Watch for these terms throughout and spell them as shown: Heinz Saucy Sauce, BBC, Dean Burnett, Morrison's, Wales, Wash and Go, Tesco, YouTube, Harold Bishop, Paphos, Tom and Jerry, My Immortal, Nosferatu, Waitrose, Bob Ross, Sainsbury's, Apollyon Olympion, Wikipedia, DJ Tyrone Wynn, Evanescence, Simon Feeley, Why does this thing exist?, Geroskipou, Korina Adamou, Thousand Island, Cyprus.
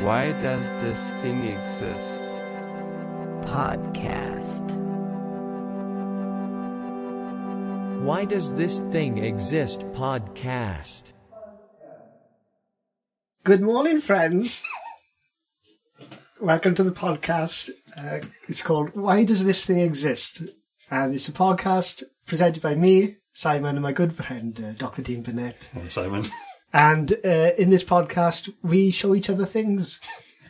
Why Does This Thing Exist? Podcast. Why Does This Thing Exist? Podcast. Good morning, friends. Welcome to the podcast. It's called Why Does This Thing Exist? And it's a podcast presented by me, Simon, and my good friend, Dr. Dean Burnett. Hello, Simon. And in this podcast, we show each other things.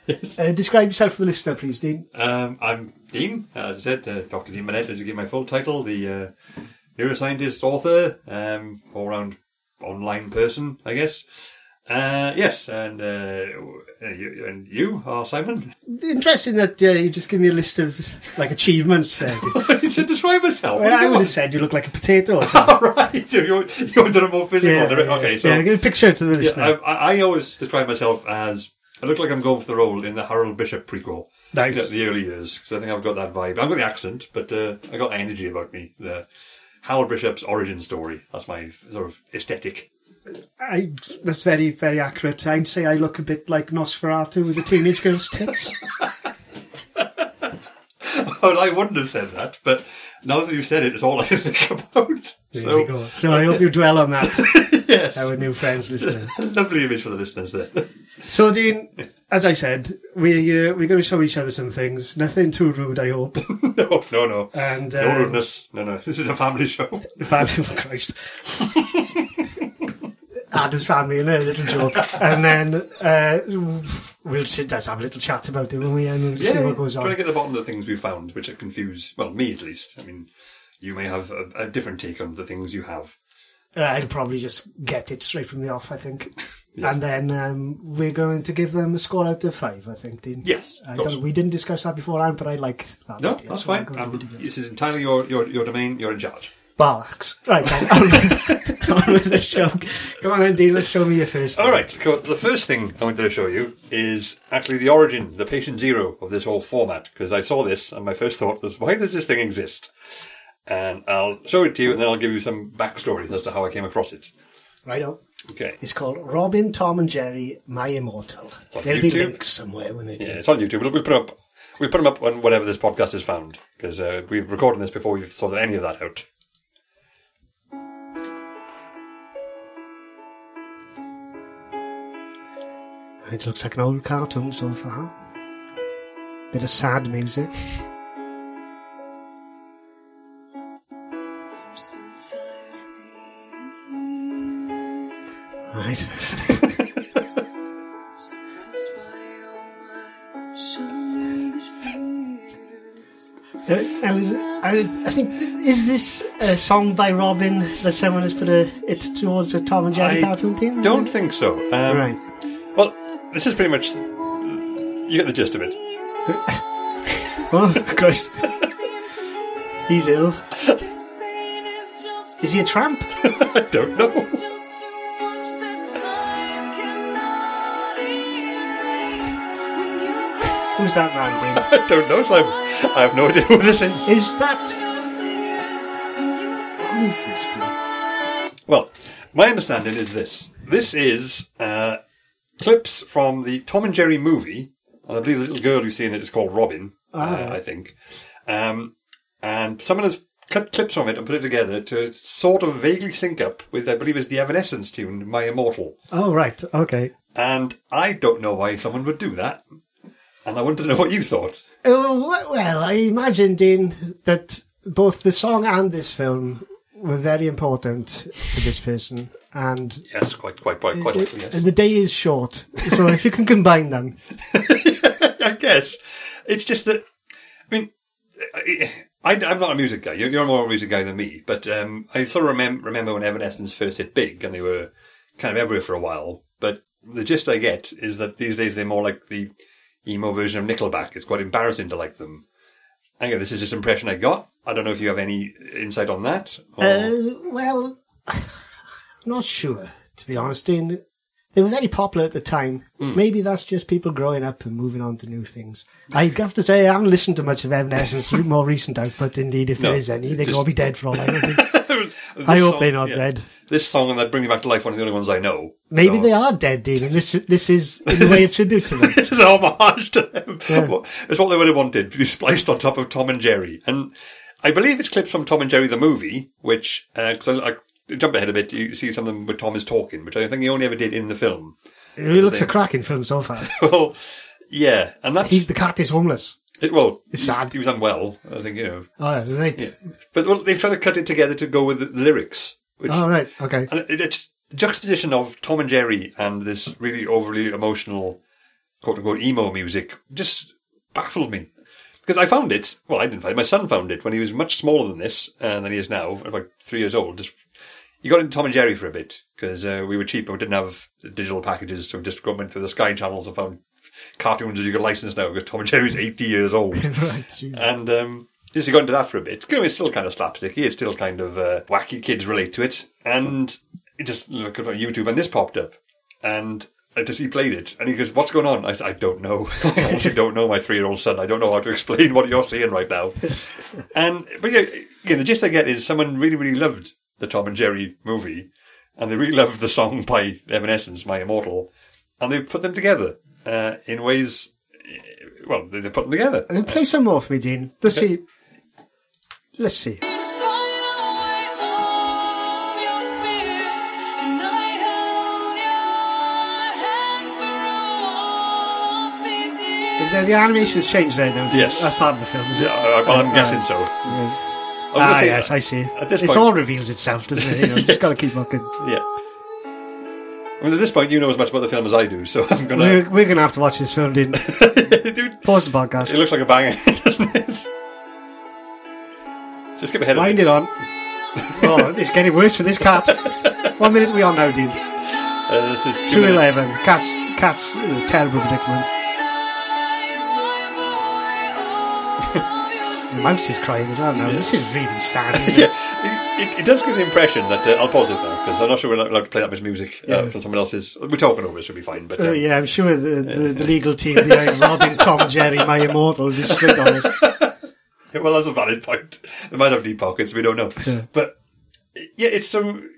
Yes. Describe yourself for the listener, please, Dean. I'm Dean, as I said, Dr. Dean Burnett, as you give my full title, the neuroscientist, author, all-round online person, I guess. Yes, and you are Simon. Interesting that you just give me a list of achievements. You said describe myself. Well, I would have said you look like a potato. Or something. All right, you wanted a more physical. Yeah, okay, so give a picture to the listener. Yeah, I always describe myself as I look like I'm going for the role in the Harold Bishop prequel. Nice, the early years. So I think I've got that vibe. I've got the accent, but I got energy about me. The Harold Bishop's origin story. That's my sort of aesthetic. That's very, very accurate. I'd say I look a bit like Nosferatu with a teenage girl's tits. Well, I wouldn't have said that, but now that you've said it, it's all I think about. There we go. So I hope you dwell on that. Yes. Our new friends listening. Lovely image for the listeners there. So, Dean, as I said, we're going to show each other some things. Nothing too rude, I hope. No. And, no rudeness. No. This is a family show. Family of Christ. Adam's family and a little joke, and then we'll just have a little chat about it, won't we? And we'll see what goes on. Try to get the bottom of the things we found, which are confused. Well, me at least. I mean, you may have a different take on the things you have. I'd probably just get it straight from the off, I think. Yeah. And then we're going to give them a score out of 5, I think, Dean. Yes, we didn't discuss that beforehand, but I like that. No, idea, that's so fine. This is entirely your domain. You're in charge. Bollocks. Right, on with this show. Come on then, Dean, let's show me your first thing. All right, so the first thing I wanted to show you is actually the origin, the patient zero of this whole format, because I saw this and my first thought was, why does this thing exist? And I'll show it to you and then I'll give you some backstory as to how I came across it. Righto. Okay. It's called Robin, Tom and Jerry, My Immortal. There'll be links somewhere when they do. Yeah, it's on YouTube. We'll put it up. We put them up on whatever this podcast is found, because we've recorded this before we've sorted any of that out. It looks like an old cartoon so far. Bit of sad music. Right. I think, is this a song by Robin that someone has put it towards a Tom and Jerry cartoon theme? Don't think so. Right. This is pretty much... You get the gist of it. Oh, Christ. He's ill. Is he a tramp? I don't know. Who's that man, Dean? I don't know, Simon. I have no idea who this is. Is that... What is this, Dean? Well, my understanding is this. This is... clips from the Tom and Jerry movie, and I believe the little girl you see in it is called Robin, I think. And someone has cut clips from it and put it together to sort of vaguely sync up with, I believe it's the Evanescence tune, My Immortal. Oh, right, okay. And I don't know why someone would do that, and I wanted to know what you thought. Well, I imagine, Dean, that both the song and this film were very important to this person. And yes, quite likely, yes. And the day is short, so if you can combine them. I guess. It's just that, I mean, I'm not a music guy. You're more of a music guy than me. But I sort of remember when Evanescence first hit big, and they were kind of everywhere for a while. But the gist I get is that these days they're more like the emo version of Nickelback. It's quite embarrassing to like them. Again, this is just an impression I got. I don't know if you have any insight on that. Or... well... Not sure, to be honest, Dean. They were very popular at the time. Mm. Maybe that's just people growing up and moving on to new things. I have to say, I haven't listened to much of Evanescence's more recent output, indeed, if there is any. They could all be dead for all I know. I hope they're not dead. This song and That Bring Me Back to Life, one of the only ones I know. Maybe they are dead, Dean, and this is in a way a tribute to them. This is an homage to them. Yeah. It's what they would have wanted, to be spliced on top of Tom and Jerry. And I believe it's clips from Tom and Jerry the movie, which, because I jump ahead a bit, you see some of them where Tom is talking, which I think he only ever did in the film. It really looks a cracking film so far. Well, yeah, and that's... The character's homeless. It's sad. He was unwell, I think, you know. Oh, right. Yeah. But they've tried to cut it together to go with the lyrics. Which, oh, right, okay. And it's the juxtaposition of Tom and Jerry and this really overly emotional, quote-unquote, emo music just baffled me. Because I found it, well, I didn't find it, my son found it when he was much smaller than this, than he is now, about 3 years old. He got into Tom and Jerry for a bit, because we were cheap and we didn't have digital packages, so we just went through the Sky channels and found cartoons that you could license now, because Tom and Jerry's 80 years old. Right, and he got into that for a bit. It's still kind of slapsticky. It's still kind of wacky. Kids relate to it. And he just looked on YouTube and this popped up. And he played it. And he goes, "What's going on?" I said, "I don't know. I honestly don't know, my 3-year-old son. I don't know how to explain what you're seeing right now." But yeah, the gist I get is someone really, really loved the Tom and Jerry movie. And they really loved the song by Evanescence, My Immortal. And they put them together. In ways, they put them together. Play some more for me, Dean. Let's see. The animation has changed there, don't you? Yes. That's part of the film, isn't it? I'm guessing so. Yeah. Yes, I see. At this point, it all reveals itself, doesn't it? Yes. Just got to keep looking. Yeah. I mean, at this point, you know as much about the film as I do, so I'm going to... We're going to have to watch this film, Dean. Dude, pause the podcast. It looks like a banger, doesn't it? So skip ahead. Wind it on. Oh, it's getting worse for this cat. 1 minute we are now, Dean. This is 2:11. Cats in a terrible predicament. The mouse is crying as well now. Yes. This is really sad, isn't it? Yeah. It does give the impression that... I'll pause it now, because I'm not sure we're allowed to play that much music from someone else's... We're talking over it, should be fine, but... yeah, I'm sure the legal team behind robbing Tom and Jerry, My Immortal, is strict on us. Well, that's a valid point. They might have deep pockets, we don't know. Yeah. But, yeah, it's some...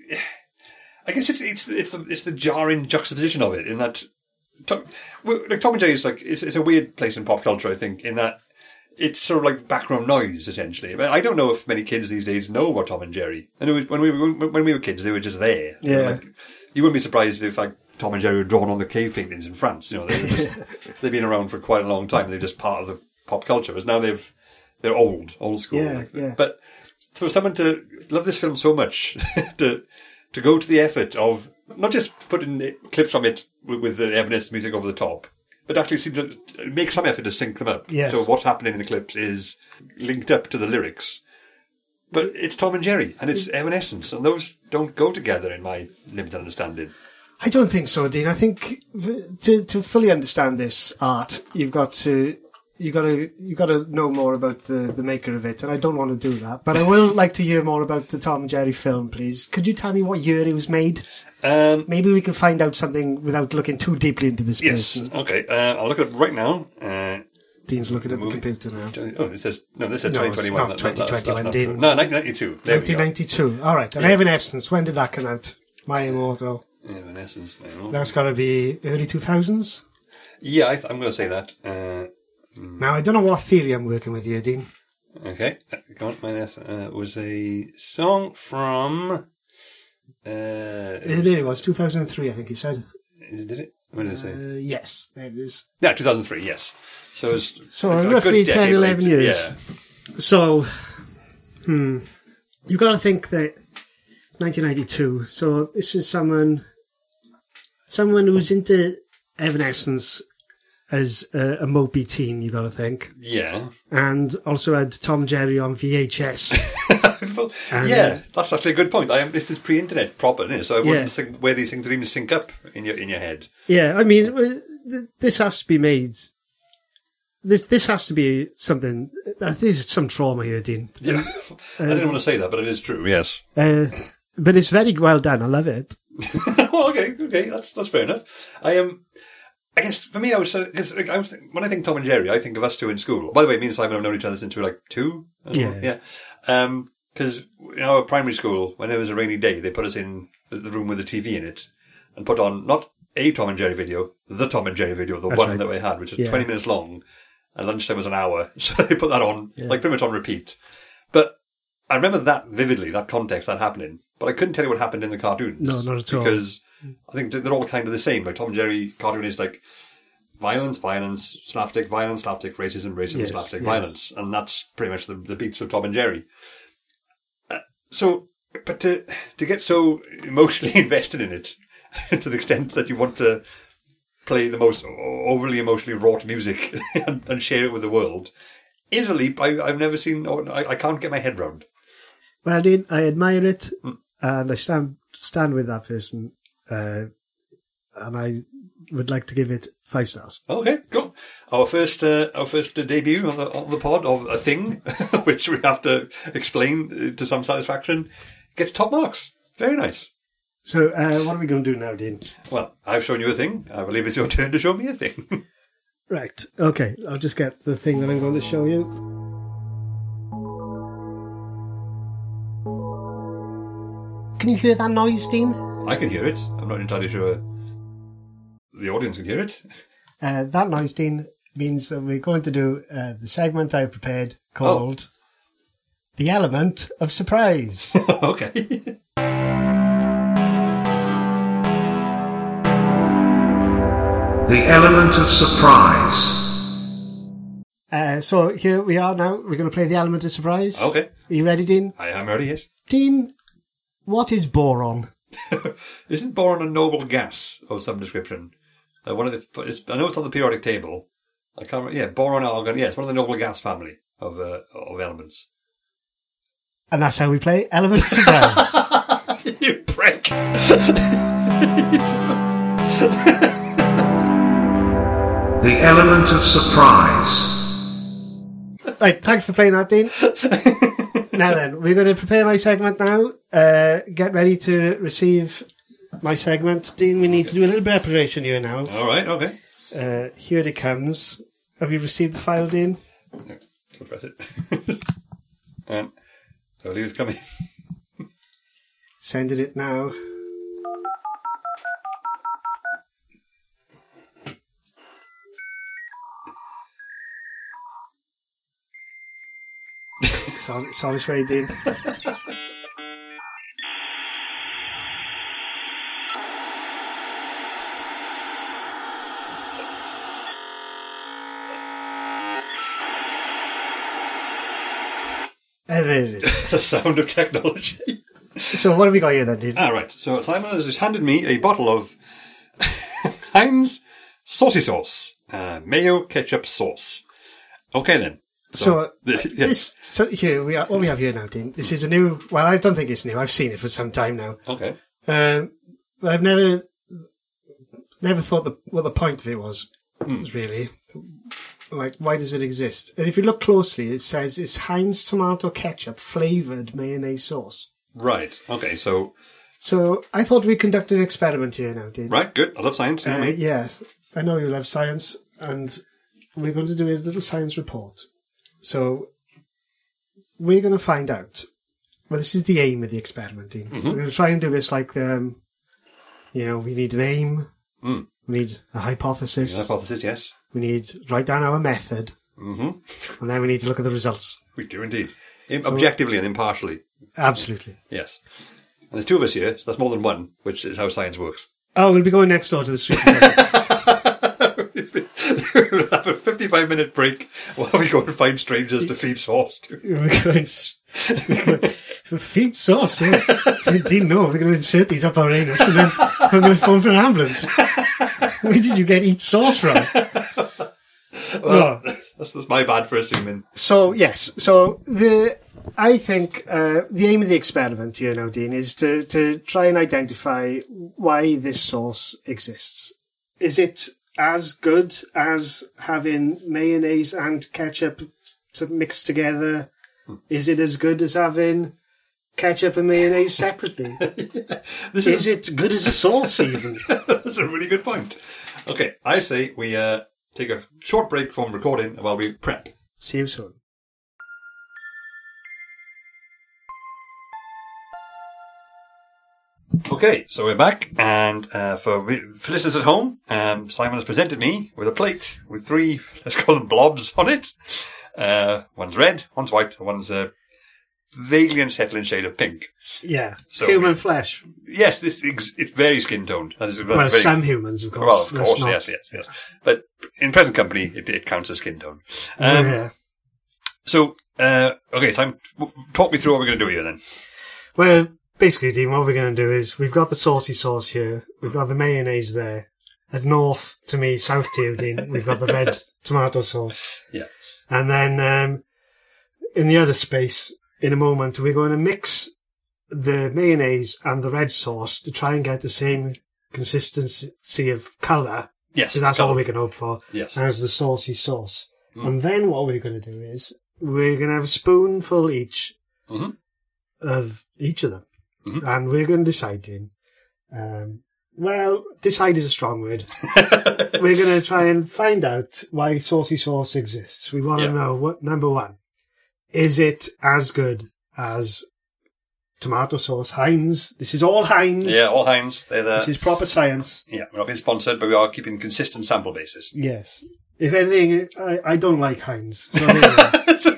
I guess it's the jarring juxtaposition of it, in that... Tom and Jerry is like... It's a weird place in pop culture, I think, in that... It's sort of like background noise, essentially. I don't know if many kids these days know about Tom and Jerry. And it was, when we were kids, they were just there. Yeah. You wouldn't be surprised if Tom and Jerry were drawn on the cave paintings in France. You know, they've been around for quite a long time. They're just part of the pop culture. Whereas now they're old school. Yeah, yeah. But for someone to love this film so much, to go to the effort of not just putting clips from it with the Evanescence music over the top, but actually seem to make some effort to sync them up. Yes. So what's happening in the clips is linked up to the lyrics. But it's Tom and Jerry, and it's Evanescence, and those don't go together in my limited understanding. I don't think so, Dean. I think to fully understand this art, you've got to know more about the maker of it, and I don't want to do that. But I will like to hear more about the Tom and Jerry film, please. Could you tell me what year it was made? Maybe we can find out something without looking too deeply into this person. Yes, okay. I'll look it up right now. Dean's looking at the computer now. Oh, this says 2021. It's not 2021, Dean. No, 1992. 1992. All right. And Evanescence, when did that come out? My Immortal. Evanescence, My Immortal. That's got to be early 2000s? Yeah, I'm going to say that. Now, I don't know what theory I'm working with here, Dean. Okay. Can't mind this. It was a song from... there it was, 2003, I think he said. Did it? What did it say? Yes, there it is. Yeah, 2003, yes. So it was roughly 10, 11 years. Yeah. So, you've got to think that 1992, so this is someone who's into Evanescence as a mopey teen, you've got to think. Yeah. And also had Tom and Jerry on VHS. That's actually a good point. This is pre-internet proper, isn't it? So I wouldn't think where these things would even sync up in your head. Yeah, I mean, this has to be made. This has to be something. There's some trauma here, Dean. Yeah, I didn't want to say that, but it is true. Yes, but it's very well done. I love it. Well, okay, that's fair enough. I guess for me, when I think Tom and Jerry, I think of us two in school. By the way, me and Simon have known each other since we were like two. Yeah. Because in our primary school, when there was a rainy day, they put us in the room with the TV in it and put on not a Tom and Jerry video, the Tom and Jerry video, the one that we had, which is 20 minutes long, and lunchtime was an hour. So they put that on, like pretty much on repeat. But I remember that vividly, that context, that happening. But I couldn't tell you what happened in the cartoons. No, not at all. Because I think they're all kind of the same. Like Tom and Jerry cartoon is like violence, violence, slapstick, violence, slapstick, racism, racism, slapstick, violence. And that's pretty much the beats of Tom and Jerry. So, but to get so emotionally invested in it, to the extent that you want to play the most overly emotionally wrought music and share it with the world, is a leap I've never seen. I can't get my head round. Well, Dean, I admire it, and I stand with that person, and I would like to give it 5 stars. Okay, cool. Our first debut on the pod of a thing, which we have to explain to some satisfaction, gets top marks. Very nice. So, what are we going to do now, Dean? Well, I've shown you a thing. I believe it's your turn to show me a thing. Right. Okay. I'll just get the thing that I'm going to show you. Can you hear that noise, Dean? I can hear it. I'm not entirely sure the audience can hear it. That noise, Dean, means that we're going to do the segment I prepared called The Element of Surprise. Okay. The Element of Surprise. So here we are now. We're going to play The Element of Surprise. Okay. Are you ready, Dean? I am ready, yes. Dean, what is boron? Isn't boron a noble gas of some description? I know it's on the periodic table. I can't remember. Yeah, boron, argon. Yeah, it's one of the noble gas family of elements. And that's how we play Element of Surprise. You prick. The Element of Surprise. Right, thanks for playing that, Dean. Now then, we're going to prepare my segment now. Get ready to receive my segment. Dean, we need to do a little bit of preparation here now. All right, okay. Here it comes. Have you received the file, Dean? No, don't press it. And I believe it's coming. Sending it now. It's on its way, Dean. There it is. The sound of technology. So what have we got here then, Dean? Alright, so Simon has just handed me a bottle of Heinz Saucy Sauce. Mayo ketchup sauce. Okay then. So here we are. What we have here now, Dean, this is a new... Well, I don't think it's new. I've seen it for some time now. Okay. But I've never thought what the point of it was, really. Like, why does it exist? And if you look closely, it says it's Heinz tomato ketchup flavoured mayonnaise sauce. Right. Okay, So I thought we'd conduct an experiment here now, Dean. Right, good. I love science. Yes. I know you love science, and we're going to do a little science report. So, we're going to find out. Well, this is the aim of the experiment, Dean. Mm-hmm. We're going to try and do this like, we need an aim. Mm. We need a hypothesis. An hypothesis, yes. We need to write down our method. Mm-hmm. And then we need to look at the results. We do indeed. Objectively and impartially. Absolutely. Yes. And there's 2 of us here, so that's more than one, which is how science works. Oh, we'll be going next door to the street. We'll have a 55-minute break while we go and find strangers to feed sauce to. Feed sauce? Yeah. Didn't know. We're going to insert these up our anus and then I'm going to phone for an ambulance. Where did you get eat sauce from? Well, that's my bad for assuming. So, yes. So, I think the aim of the experiment here now, Dean, is to try and identify why this sauce exists. Is it as good as having mayonnaise and ketchup to mix together? Is it as good as having ketchup and mayonnaise separately? Is it good as a sauce even? That's a really good point. Okay, I say we take a short break from recording while we prep. See you soon. Okay, so we're back, and for listeners at home, Simon has presented me with a plate with three, let's call them blobs on it. One's red, one's white, one's vaguely unsettling shade of pink. Yeah, so, human flesh. Yes, it's very skin-toned. That is, well, very, some humans, of course. Well, of course, yes. But in present company, it counts as skin-toned. Yeah. So, okay, Simon, talk me through what we're going to do here, then. Well, basically, Dean, what we're going to do is we've got the saucy sauce here. We've got the mayonnaise there. At north to me, south to you, Dean, we've got the red tomato sauce. Yeah. And then in the other space, in a moment, we're going to mix the mayonnaise and the red sauce to try and get the same consistency of colour. Yes. So that's all we can hope for. Yes. As the saucy sauce. Mm. And then what we're going to do is we're going to have a spoonful each of each of them. Mm-hmm. And we're going to decide, Dean. Well, decide is a strong word. We're going to try and find out why saucy sauce exists. We want to know what, number one, is it as good as tomato sauce? Heinz. This is all Heinz. Yeah, all Heinz. They're there. This is proper science. Yeah, we're not being sponsored, but we are keeping consistent sample bases. Yes. If anything, I don't like Heinz. So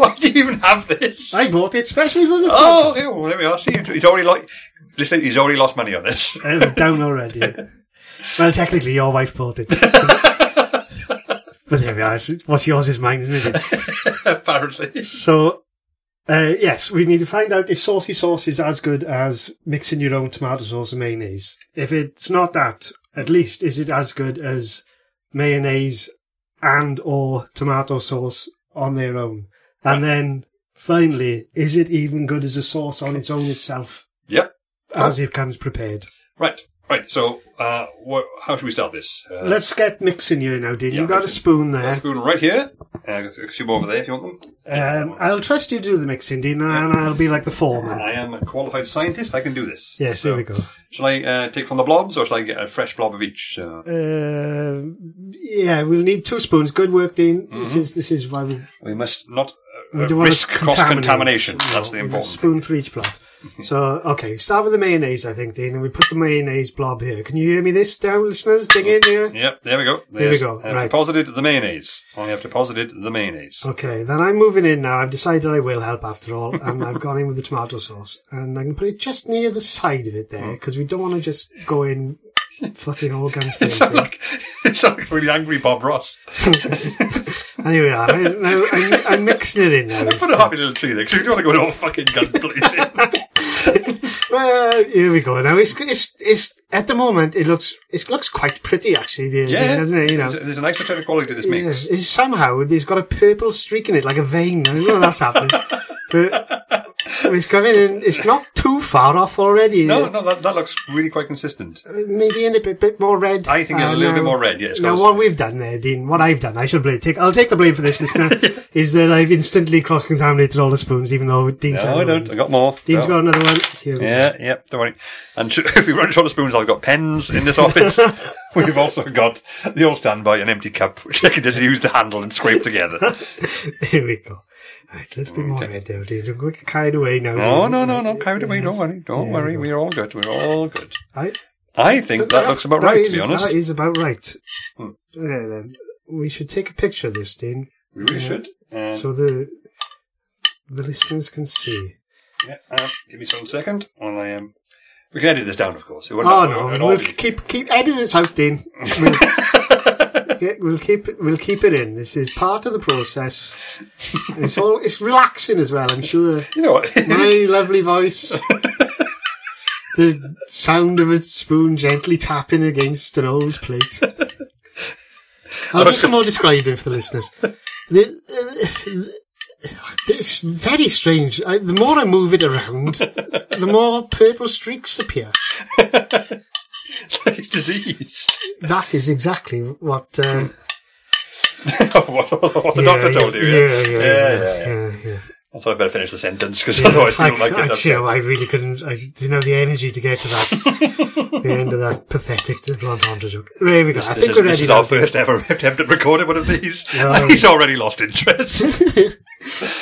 why do you even have this? I bought it especially for the pub. Oh, well, there we are. See, he's already lost money on this. Down already. Well, technically, your wife bought it. But there we are. What's yours is mine, isn't it? Apparently. So, yes, we need to find out if saucy sauce is as good as mixing your own tomato sauce and mayonnaise. If it's not that, at least is it as good as mayonnaise and or tomato sauce on their own? And then, finally, is it even good as a sauce on its own itself? Yep. As it comes prepared. Right. So, how should we start this? Let's get mixing here now, Dean. You've got a spoon there. A spoon right here. A few more over there if you want them. I'll trust you to do the mixing, Dean, and I'll be like the foreman. I am a qualified scientist. I can do this. Yes, so, there we go. Shall I take from the blobs, or shall I get a fresh blob of each? Yeah, we'll need two spoons. Good work, Dean. Mm-hmm. This is why we must not risk cross-contamination. No, that's the important thing. Spoon for each blob. So, okay, start with the mayonnaise, I think, Dean, and we put the mayonnaise blob here. Can you hear me this now, listeners? Dig in here. Yep, there we go. There we go. I've deposited the mayonnaise. I have deposited the mayonnaise. Okay, then I'm moving in now. I've decided I will help after all, and I've gone in with the tomato sauce. And I can put it just near the side of it there, because we don't want to just go in fucking all guns. It sounds like really angry Bob Ross. There we are. I'm mixing it in now. Put a happy little tree there, because we don't want to go all fucking gun blazing. Well, here we go. Now it's at the moment it looks quite pretty actually. Doesn't it? You know, there's a nice aesthetic quality to this mix. It's somehow there's got a purple streak in it, like a vein. I don't know that's happened, but it's coming in. It's not too far off already. No, that looks really quite consistent. Maybe in a bit more red. I think it's a little bit more red. Yes. Yeah, now what we've done there, Dean, what I've done, I'll take the blame for this now, is that I've instantly cross-contaminated all the spoons, even though Dean's had one. No, I don't. I got more. Dean's got another one. Yep. Don't worry. And if we run short of spoons, I've got pens in this office. We've also got the old standby, an empty cup, which I can just use the handle and scrape together. Here we go. Right, a little bit more red there, Dean. Don't get carried away now. No, carried away. Don't worry. We're all good. I think that looks about right, to be honest. That is about right. Then we should take a picture of this, Dean. We really should. So the listeners can see. Yeah, give me one second. While we can edit this down, of course. We'll keep editing this out, Dean. We'll keep it in. This is part of the process. It's relaxing as well, I'm sure. You know what? My lovely voice. The sound of a spoon gently tapping against an old plate. I'll do some more describing for the listeners. It's very strange. The more I move it around, the more purple streaks appear. It's diseased. That is exactly what what the doctor told you. Yeah. I thought I'd better finish the sentence, because otherwise people might get upset. I really couldn't. I didn't have the energy to get to that. The end of that pathetic entendre joke. There we go. I think we're ready. This is our first ever attempt at recording one of these. He's already lost interest.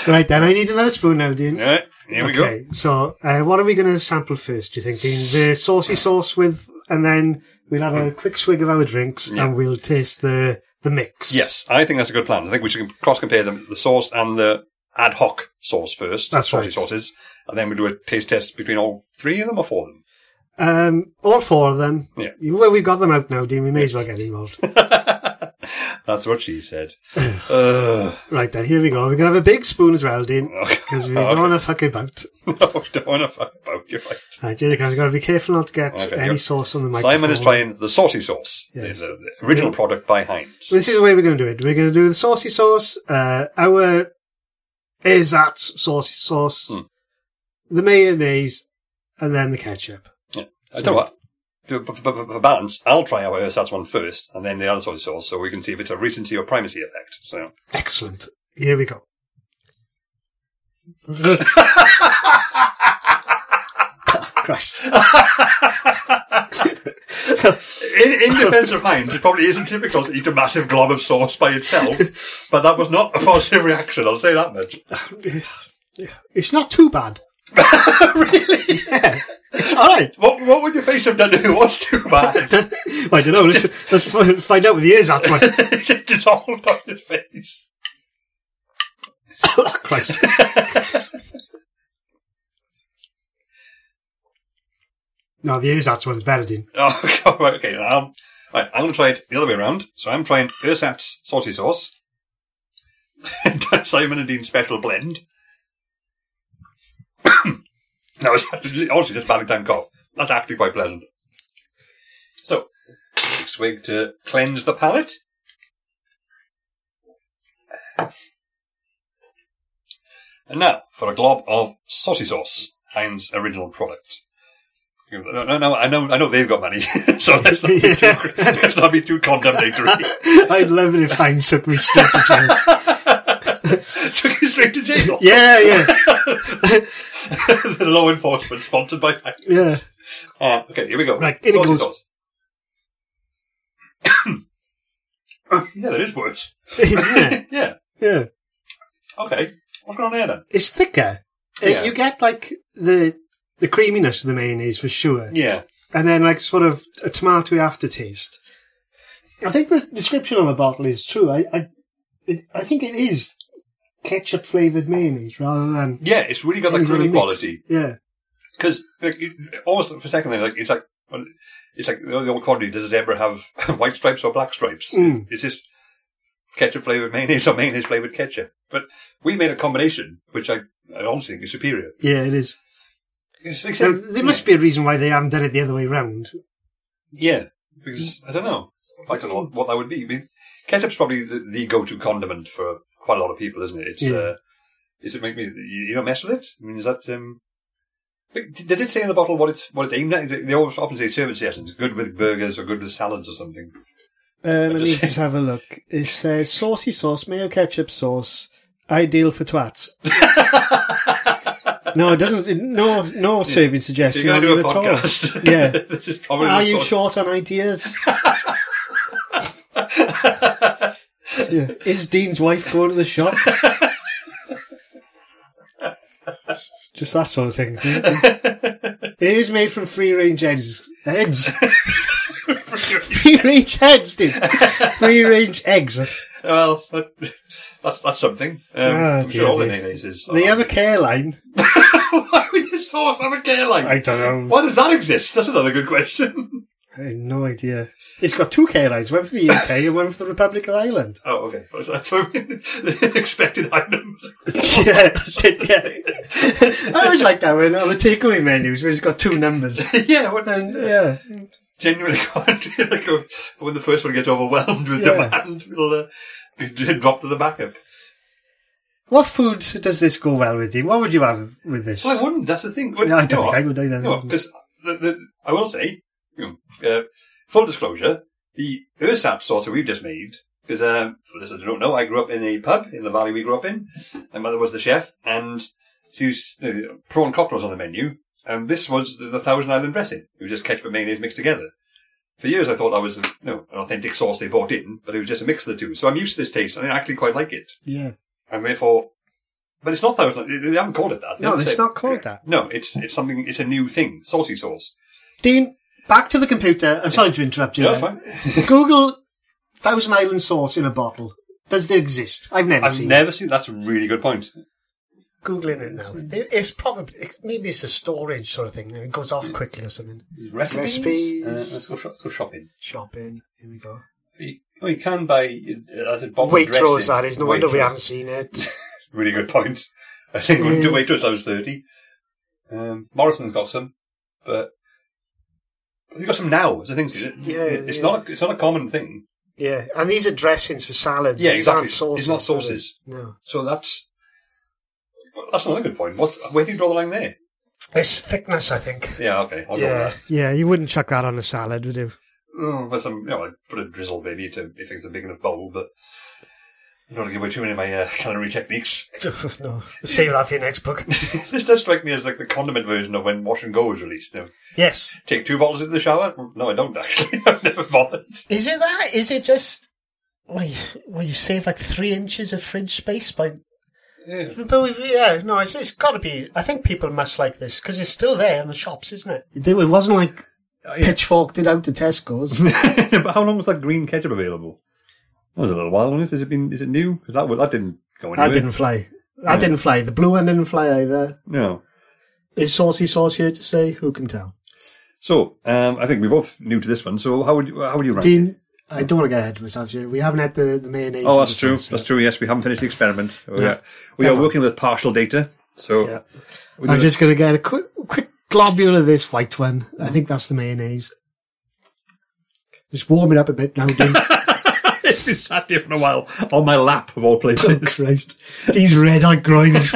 Right then, I need another spoon now, Dean. Right. Here we go. So, what are we going to sample first, do you think, Dean? The saucy sauce with, and then we'll have a quick swig of our drinks and we'll taste the mix. Yes, I think that's a good plan. I think we should cross-compare the sauce and the ad hoc sauce first. That's saucy sauces. And then we do a taste test between all three of them or four of them? All four of them. Yeah. Well, we've got them out now, Dean. We may as well get involved. That's what she said. Right then, here we go. We're going to have a big spoon as well, Dean. Because we don't want to fuck about. No, we don't want to fuck about. You're right. Right, here we go. We've got to be careful not to get any sauce on the microphone. Simon is trying the saucy sauce. Yes. The original product by Heinz. This is the way we're going to do it. We're going to do the saucy sauce. Our is that saucy sauce. The mayonnaise. And then the ketchup. Yeah. I don't know what. For balance, I'll try our ersatz one first, and then the other sauce, so we can see if it's a recency or primacy effect. So excellent. Here we go. Oh, gosh. In defense of Heinz, it probably isn't typical to eat a massive glob of sauce by itself, but that was not a positive reaction, I'll say that much. It's not too bad. Really? Yeah. It's alright. What would your face have done if it was too bad? I don't know. Let's find out with the ears after. It dissolved on his face. Oh, Christ. No, the ears, that's what is better, Dean. Oh, okay. Right, I'm going to try it the other way around. So I'm trying ersatz saucy sauce. Simon and Dean's special blend. That was honestly just Valentine cough. That's actually quite pleasant. So, big swig to cleanse the palate. And now, for a glob of saucy sauce, Heinz original product. No, I know they've got money, so let's not be too condemnatory. I'd love it if Heinz took me straight to jail. Took you straight to jail? Yeah. The law enforcement sponsored by Heinz. Yeah. Okay, here we go. Right, in saucy it goes. Yeah, that is worse. Yeah. Okay, what's going on there then? It's thicker. Yeah. You get like the creaminess of the mayonnaise for sure. Yeah. And then like sort of a tomatoey aftertaste. I think the description on the bottle is true. I think it is ketchup flavoured mayonnaise rather than... Yeah, it's really got that creamy quality. Yeah. Because like, almost for a second there, like, it's like the old quantity, does a zebra have white stripes or black stripes? It's just ketchup flavoured mayonnaise or mayonnaise flavoured ketchup. But we made a combination, which I honestly think is superior. Yeah, it is. Except, so there must be a reason why they haven't done it the other way round. Yeah, because I don't know what that would be. I mean, ketchup's probably the go-to condiment for quite a lot of people, isn't it? Does it make me? You don't mess with it. I mean, is that? Did it say in the bottle what it's aimed at? They always often say service sessions, good with burgers or good with salads or something. Let me just have a look. It says saucy sauce, mayo ketchup sauce, ideal for twats. No, it doesn't. No serving suggestion. So you're going to do a podcast. Yeah. This is probably. Are you short on ideas? Yeah. Is Dean's wife going to the shop? Just that sort of thing. It is made from free-range eggs. Free-range eggs, dude. Free-range eggs. Well, that's something. I'm sure all the mayonnaise is. They have a care line. Why would this sauce have a care line? I don't know. Why does that exist? That's another good question. I have no idea. It's got two care lines, one for the UK and one for the Republic of Ireland. Oh, okay. I thought the expected items. Yeah. I always like that when on the takeaway menus where it's got two numbers. Genuinely, like when the first one gets overwhelmed with demand, we'll drop to the backup. What food does this go well with, Dean? What would you have with this? Well, I wouldn't. That's the thing. But, no, I don't think I would either. Because I will say, full disclosure, the ersatz sauce that we've just made, because for listeners who don't know, I grew up in a pub in the valley we grew up in. My mother was the chef, and she used prawn cocktails on the menu. And this was the Thousand Island dressing. It was just ketchup and mayonnaise mixed together. For years, I thought that was an authentic sauce they bought in, but it was just a mix of the two. So I'm used to this taste, and I actually quite like it. Yeah. And therefore, But it's not Thousand Island. They haven't called it that. No, it's not called that. No, it's something. It's a new thing. Saucy sauce. Dean, back to the computer. I'm sorry to interrupt you. No, fine. Google Thousand Island sauce in a bottle. Does it exist? I've never seen it. That's a really good point. Googling it now. It's probably maybe it's a storage sort of thing. It goes off quickly or something. Recipes. Let's go shopping. Shopping. Here we go. You can buy as a bottle of dressing. Waitrose. That is no wonder we haven't seen it. Really good point. I think we wouldn't do Waitrose till I was 30. Morrison's got some, but they've got some now. The things it's not a common thing. Yeah, and these are dressings for salads. Yeah, exactly. It's not sauces. No. So that's another good point. Where do you draw the line there? It's thickness, I think. Yeah. Okay. Yeah. You wouldn't chuck that on a salad, would you? With some, I put a drizzle maybe if it's a big enough bowl, but. I don't want to give away too many of my culinary techniques. No. Save that for your next book. This does strike me as like the condiment version of when Wash and Go was released. No. Yes. Take 2 bottles into the shower? No, I don't actually. I've never bothered. Is it that? Is it just you save like 3 inches of fridge space by... Yeah. No, it's got to be... I think people must like this because it's still there in the shops, isn't it? It wasn't like pitchforked it out to Tesco's. But how long was that green ketchup available? That was a little while, wasn't it? Is it new? Because that didn't go anywhere. That didn't fly. The blue one didn't fly either. No. Is Saucy Sauce here to say? Who can tell? So, I think we're both new to this one. So how would you rank Dean, it? I don't want to get ahead of myself. We haven't had the mayonnaise. Oh, that's true. That's true. Yes, we haven't finished the experiment. We are working with partial data. So I'm just going to get a quick globule of this white one. Mm-hmm. I think that's the mayonnaise. Just warm it up a bit now, Dean. It's been sat there for a while on my lap of all places. Oh, Christ. These red-hot groins.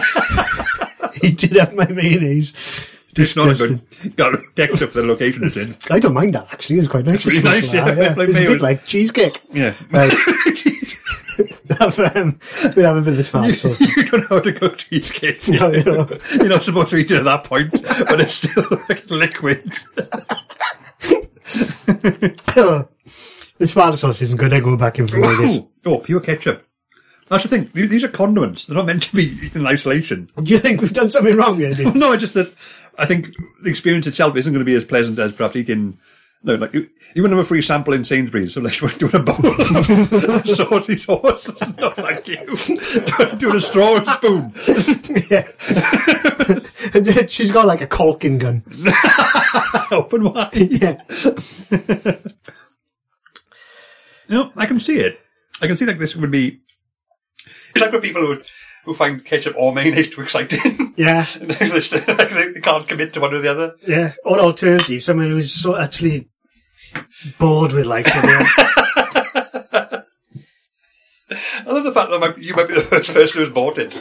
He did have my mayonnaise. It's not a good... Got to get up for the location it's in. I don't mind that, actually. It's quite nice. It's pretty nice, yeah. It's a bit like cheesecake. Yeah. Right. We have a bit of a time. You don't know how to cook cheesecake. No, you know. You're not supposed to eat it at that point, but it's still like liquid. The tomato sauce isn't good. I go back in for all this. Oh, pure ketchup. That's the thing. These are condiments. They're not meant to be eaten in isolation. Do you think we've done something wrong here, Dean? No, it's just that I think the experience itself isn't going to be as pleasant as perhaps eating... No, like, you wouldn't have a free sample in Sainsbury's unless you were doing a bowl of Saucy Sauce. No, thank you. Doing a straw and spoon. Yeah. She's got like a caulking gun. Open wide. Yeah. No, I can see it. I can see like this would be... It's like for people who find ketchup or mayonnaise too exciting. Yeah. They can't commit to one or the other. Yeah. Or an alternative, someone who's so actually bored with life. I love the fact that you might be the first person who's bought it.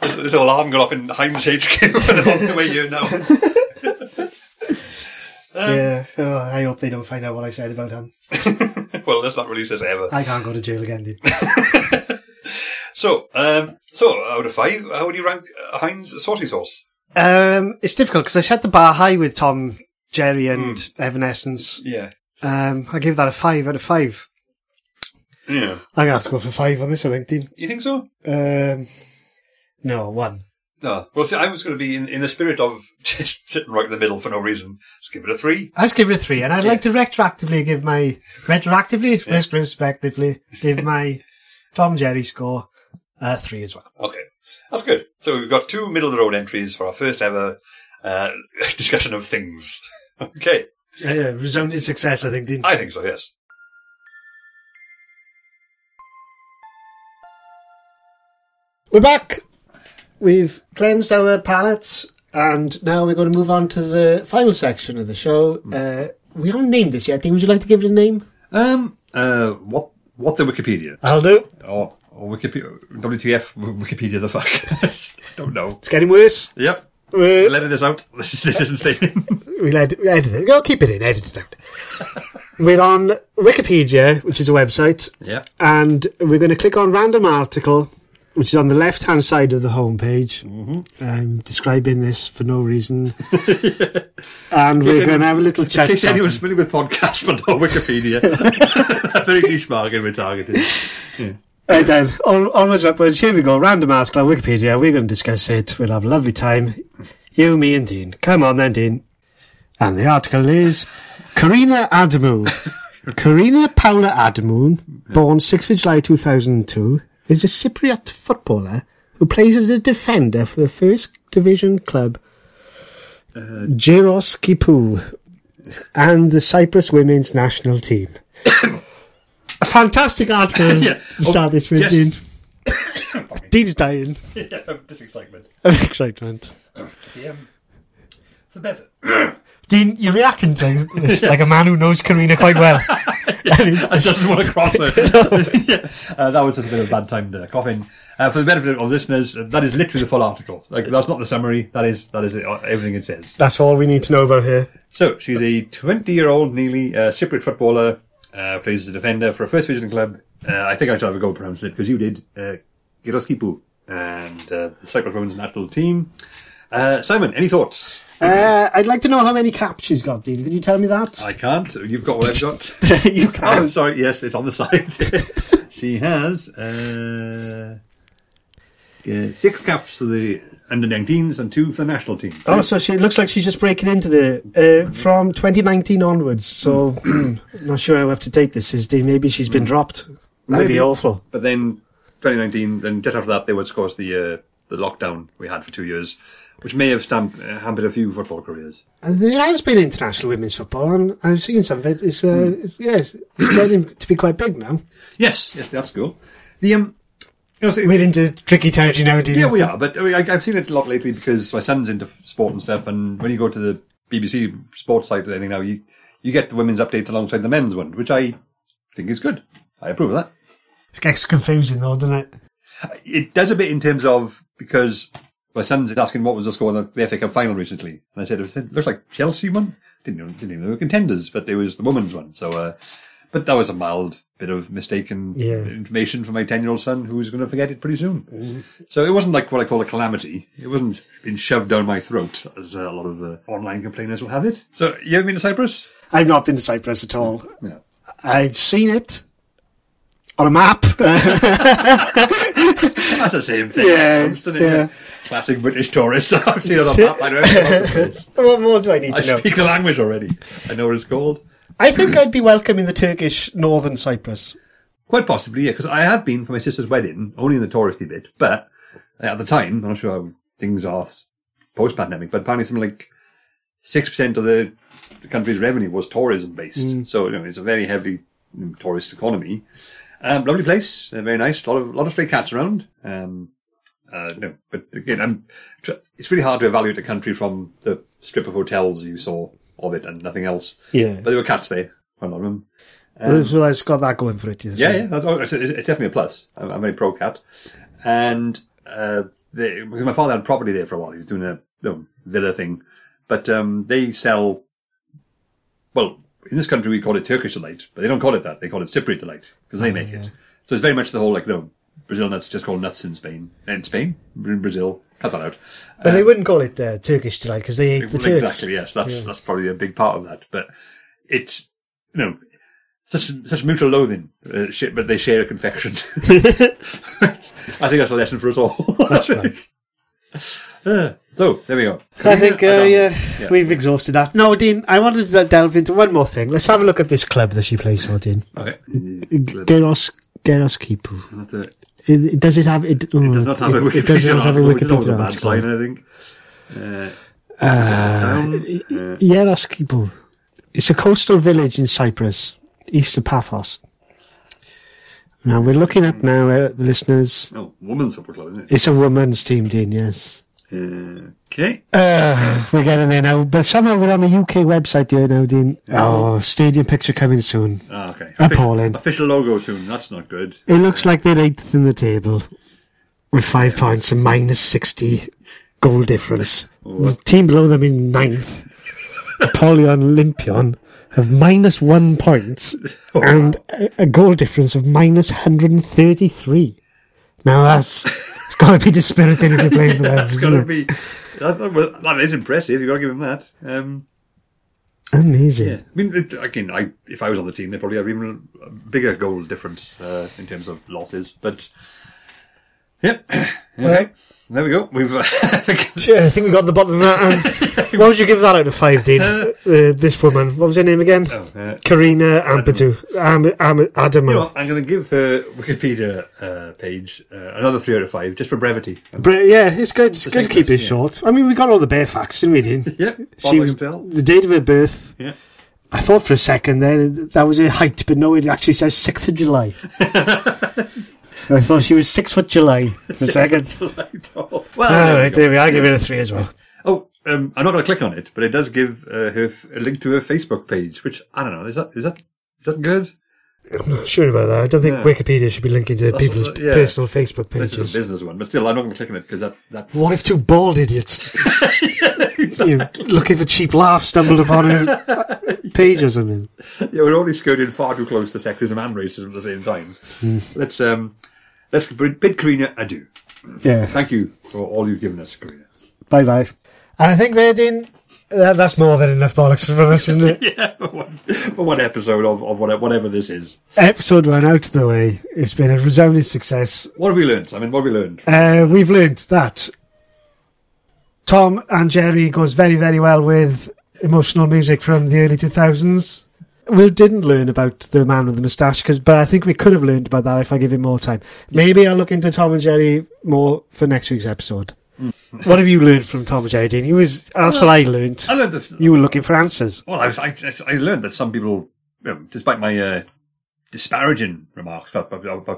This alarm got off in Heinz HQ and on the way here now. I hope they don't find out what I said about him. Well, let's not release this ever. I can't go to jail again, dude. So out of 5, how would you rank Heinz Saucy Sauce? It's difficult because I set the bar high with Tom, Jerry, and Evanescence. Yeah. I give that a 5 out of 5. Yeah. I'm gonna have to go for 5 on this, I think, Dean. You think so? No, 1. No. Well, see, I was going to be in the spirit of just sitting right in the middle for no reason. Just give it a 3. I'll just give it a 3, and I'd like to retrospectively give my Tom Jerry score a 3 as well. Okay. That's good. So we've got 2 middle-of-the-road entries for our first ever discussion of things. Okay. Yeah, resounding success, I think, Dean. I think so, yes. We're back. We've cleansed our palates, and now we're going to move on to the final section of the show. We haven't named this yet. Dean, would you like to give it a name? What the Wikipedia? I'll do. Or Wikipedia. WTF, Wikipedia the fuck. Don't know. It's getting worse. Yep. We're letting this out. This isn't staying in. We edit it. Go keep it in. Edit it out. We're on Wikipedia, which is a website. Yeah. And we're going to click on random article, which is on the left-hand side of the homepage. Mm-hmm. I'm describing this for no reason. And we're going to have a little chat. In case anyone's familiar with podcasts but not Wikipedia. Very niche market we're targeting. Yeah. Right then, onwards upwards, here we go, Random Article on Wikipedia, we're going to discuss it, we'll have a lovely time, you, me and Dean. Come on then, Dean. And the article is Korina Adamou. Korina Paula Adamou, born 6th of July 2002, is a Cypriot footballer who plays as a defender for the first division club Geroskipou and the Cyprus women's national team. A fantastic article to start this with, yes. Dean. Dean's dying. Yeah, of excitement. For better. Dean, you're reacting to this like a man who knows Korina quite well. I just want to cross her. That was just a bit of a bad time to cough in. For the benefit of listeners, that is literally the full article. Like, that's not the summary. That is it, everything it says. That's all we need to know about here. So, she's a 20-year-old nearly Cypriot footballer. Plays as a defender for a first division club. I think I should have a go pronounce it because you did. Geroskipou and the Cyprus women's national team. Simon, any thoughts? I'd like to know how many caps she's got, Dean. Can you tell me that? I can't. You've got what I've got. You can't. Oh, I'm sorry. Yes, it's on the side. She has 6 caps for the under-19s and 2 for the national team. Oh, so she looks like she's just breaking into the from 2019 onwards. So not sure how I have to take this, is Dean. Maybe she's been dropped. That'd be awful. But then 2019, then just after that, there was of course the lockdown we had for 2 years, which may have hampered a few football careers. And there has been international women's football, and I've seen some of it. It's getting to be quite big now. Yes, that's cool. We're into tricky territory now, Dean. Yeah, we are, but I've seen it a lot lately because my son's into sport and stuff, and when you go to the BBC sports site or anything now, you get the women's updates alongside the men's one, which I think is good. I approve of that. It gets confusing though, doesn't it? It does a bit in terms of, because my son's asking what was the score in the FA Cup final recently, and I said, it looks like Chelsea won. Didn't even know they were contenders, but there was the women's one, so... But that was a mild bit of mistaken information for my 10-year-old son, who's going to forget it pretty soon. Mm. So it wasn't like what I call a calamity. It wasn't being shoved down my throat, as a lot of online complainers will have it. So you haven't been to Cyprus? I've not been to Cyprus at all. No. I've seen it on a map. That's the same thing. Yeah. Classic British tourist. I've seen it on a map. I don't know. What more do I need to know? I speak the language already. I know what it's called. I think I'd be welcome in the Turkish northern Cyprus. Quite possibly, yeah, because I have been for my sister's wedding, only in the touristy bit, but at the time, I'm not sure how things are post-pandemic, but apparently something like 6% of the country's revenue was tourism-based. Mm. So, it's a very heavily tourist economy. Lovely place, very nice, a lot of stray cats around. But again, it's really hard to evaluate a country from the strip of hotels you saw of it and nothing else. Yeah. But there were cats there, one of them. So it's got that going for it. It's definitely a plus. I'm very pro-cat. And because my father had property there for a while, he was doing a villa thing. But they sell, well, in this country we call it Turkish delight, but they don't call it that. They call it Cypriot delight because they make it. So it's very much the whole, Brazil nuts, just called nuts in Spain. In Brazil. Cut that out. But they wouldn't call it Turkish delight because they ate the Turks. Exactly, yes. That's probably a big part of that. But it's, such mutual loathing, but they share a confection. I think that's a lesson for us all. That's right. So, there we go. I think, we've exhausted that. No, Dean, I wanted to delve into one more thing. Let's have a look at this club that she plays for, Dean. Okay. Geroskipou. Does it have... It does not have a Wikipedia. It does not have a Wikipedia. That's a bad sign, I think. Geroskipou. It's a coastal village in Cyprus, east of Paphos. Now, we're looking up now at the listeners... Oh, women's football club, isn't it? It's a women's team, Dean, yes. Okay. We're getting there now, but somehow we're on a UK website here now, Dean. Oh, stadium picture coming soon. Oh, okay. Appalling. Official logo soon, that's not good. It looks like they're 8th in the table with 5 points and minus 60 goal difference. The team below them in 9th, Apollyon Olympion, have minus 1 point and a goal difference of minus 133. Now it's got to be dispiriting if you're playing for them. That is impressive. You've got to give him that. Amazing. Yeah. I mean, if I was on the team, they'd probably have even a bigger goal difference in terms of losses. But, yep. Okay. Well, there we go. We've. I think we got to the bottom of that. Why would you give that out of 5, Dean? This woman. What was her name again? Korina Adamou. You know, I'm going to give her Wikipedia page another 3 out of 5, just for brevity. It's good. It's good to keep it short. I mean, we got all the bare facts, didn't we, Dean? Yeah. The date of her birth. Yeah. I thought for a second then that was her height, but no, it actually says 6th of July. I thought she was 6 foot July for a second. Well, alright, there we are. I'll give it a 3 as well. Oh, I'm not going to click on it, but it does give a link to her Facebook page, which, I don't know, is that good? I'm not sure about that. I don't think Wikipedia should be linking to people's personal Facebook pages. This is a business one, but still, I'm not going to click on it because that... What if two bald idiots looking for cheap laughs stumbled upon a page or something? Yeah, we're already skirting far too close to sexism and racism at the same time. Let's bid Korina adieu. Yeah. Thank you for all you've given us, Korina. Bye-bye. And I think that's more than enough bollocks for us, isn't it? Yeah, for one episode of whatever this is. Episode 1 out of the way. It's been a resounding success. What have we learned? We've learned that Tom and Jerry goes very, very well with emotional music from the early 2000s. We didn't learn about the man with the moustache, but I think we could have learned about that if I give him more time. Maybe I'll look into Tom and Jerry more for next week's episode. What have you learned from Tom and Jerry, Dean? That's what I learned. I learned that you were looking for answers. Well, I learned that some people, despite my disparaging remarks about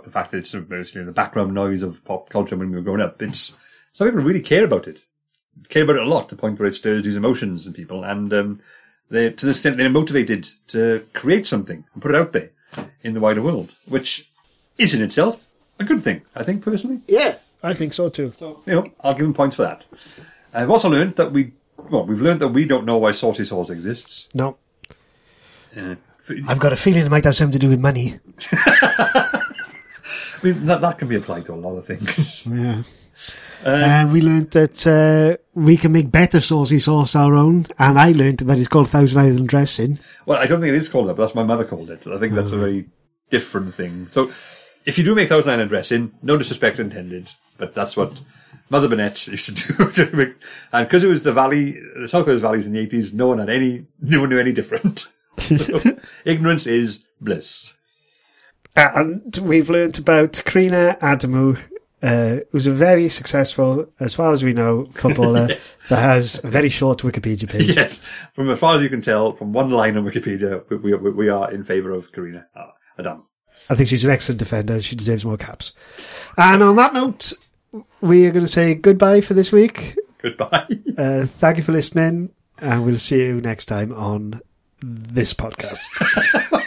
the fact that it's mostly the background noise of pop culture when we were growing up, some people really care about it. Care about it a lot, to the point where it stirs these emotions in people, and to the extent they're motivated to create something and put it out there in the wider world, which is in itself a good thing, I think, personally. Yeah, I think so too. So, I'll give them points for that. I've also learned that we've learned that we don't know why Saucy Sauce exists. No. I've got a feeling it might have something to do with money. I mean, that can be applied to a lot of things. Yeah. We learned that we can make better saucy sauce our own, and I learned that it's called Thousand Island dressing. Well, I don't think it is called that, but that's my mother called it. I think that's a very different thing. So, if you do make Thousand Island dressing, no disrespect intended, but that's what Mother Burnett used to do. And because it was the South Wales Valleys in the 80s, no one knew any different. So, ignorance is bliss. And we've learned about Korina Adamou, who's a very successful, as far as we know, footballer that has a very short Wikipedia page. Yes, from as far as you can tell, from one line on Wikipedia, we are in favour of Korina Adamou. I think she's an excellent defender. She deserves more caps. And on that note, we are going to say goodbye for this week. Goodbye. Thank you for listening, and we'll see you next time on this podcast.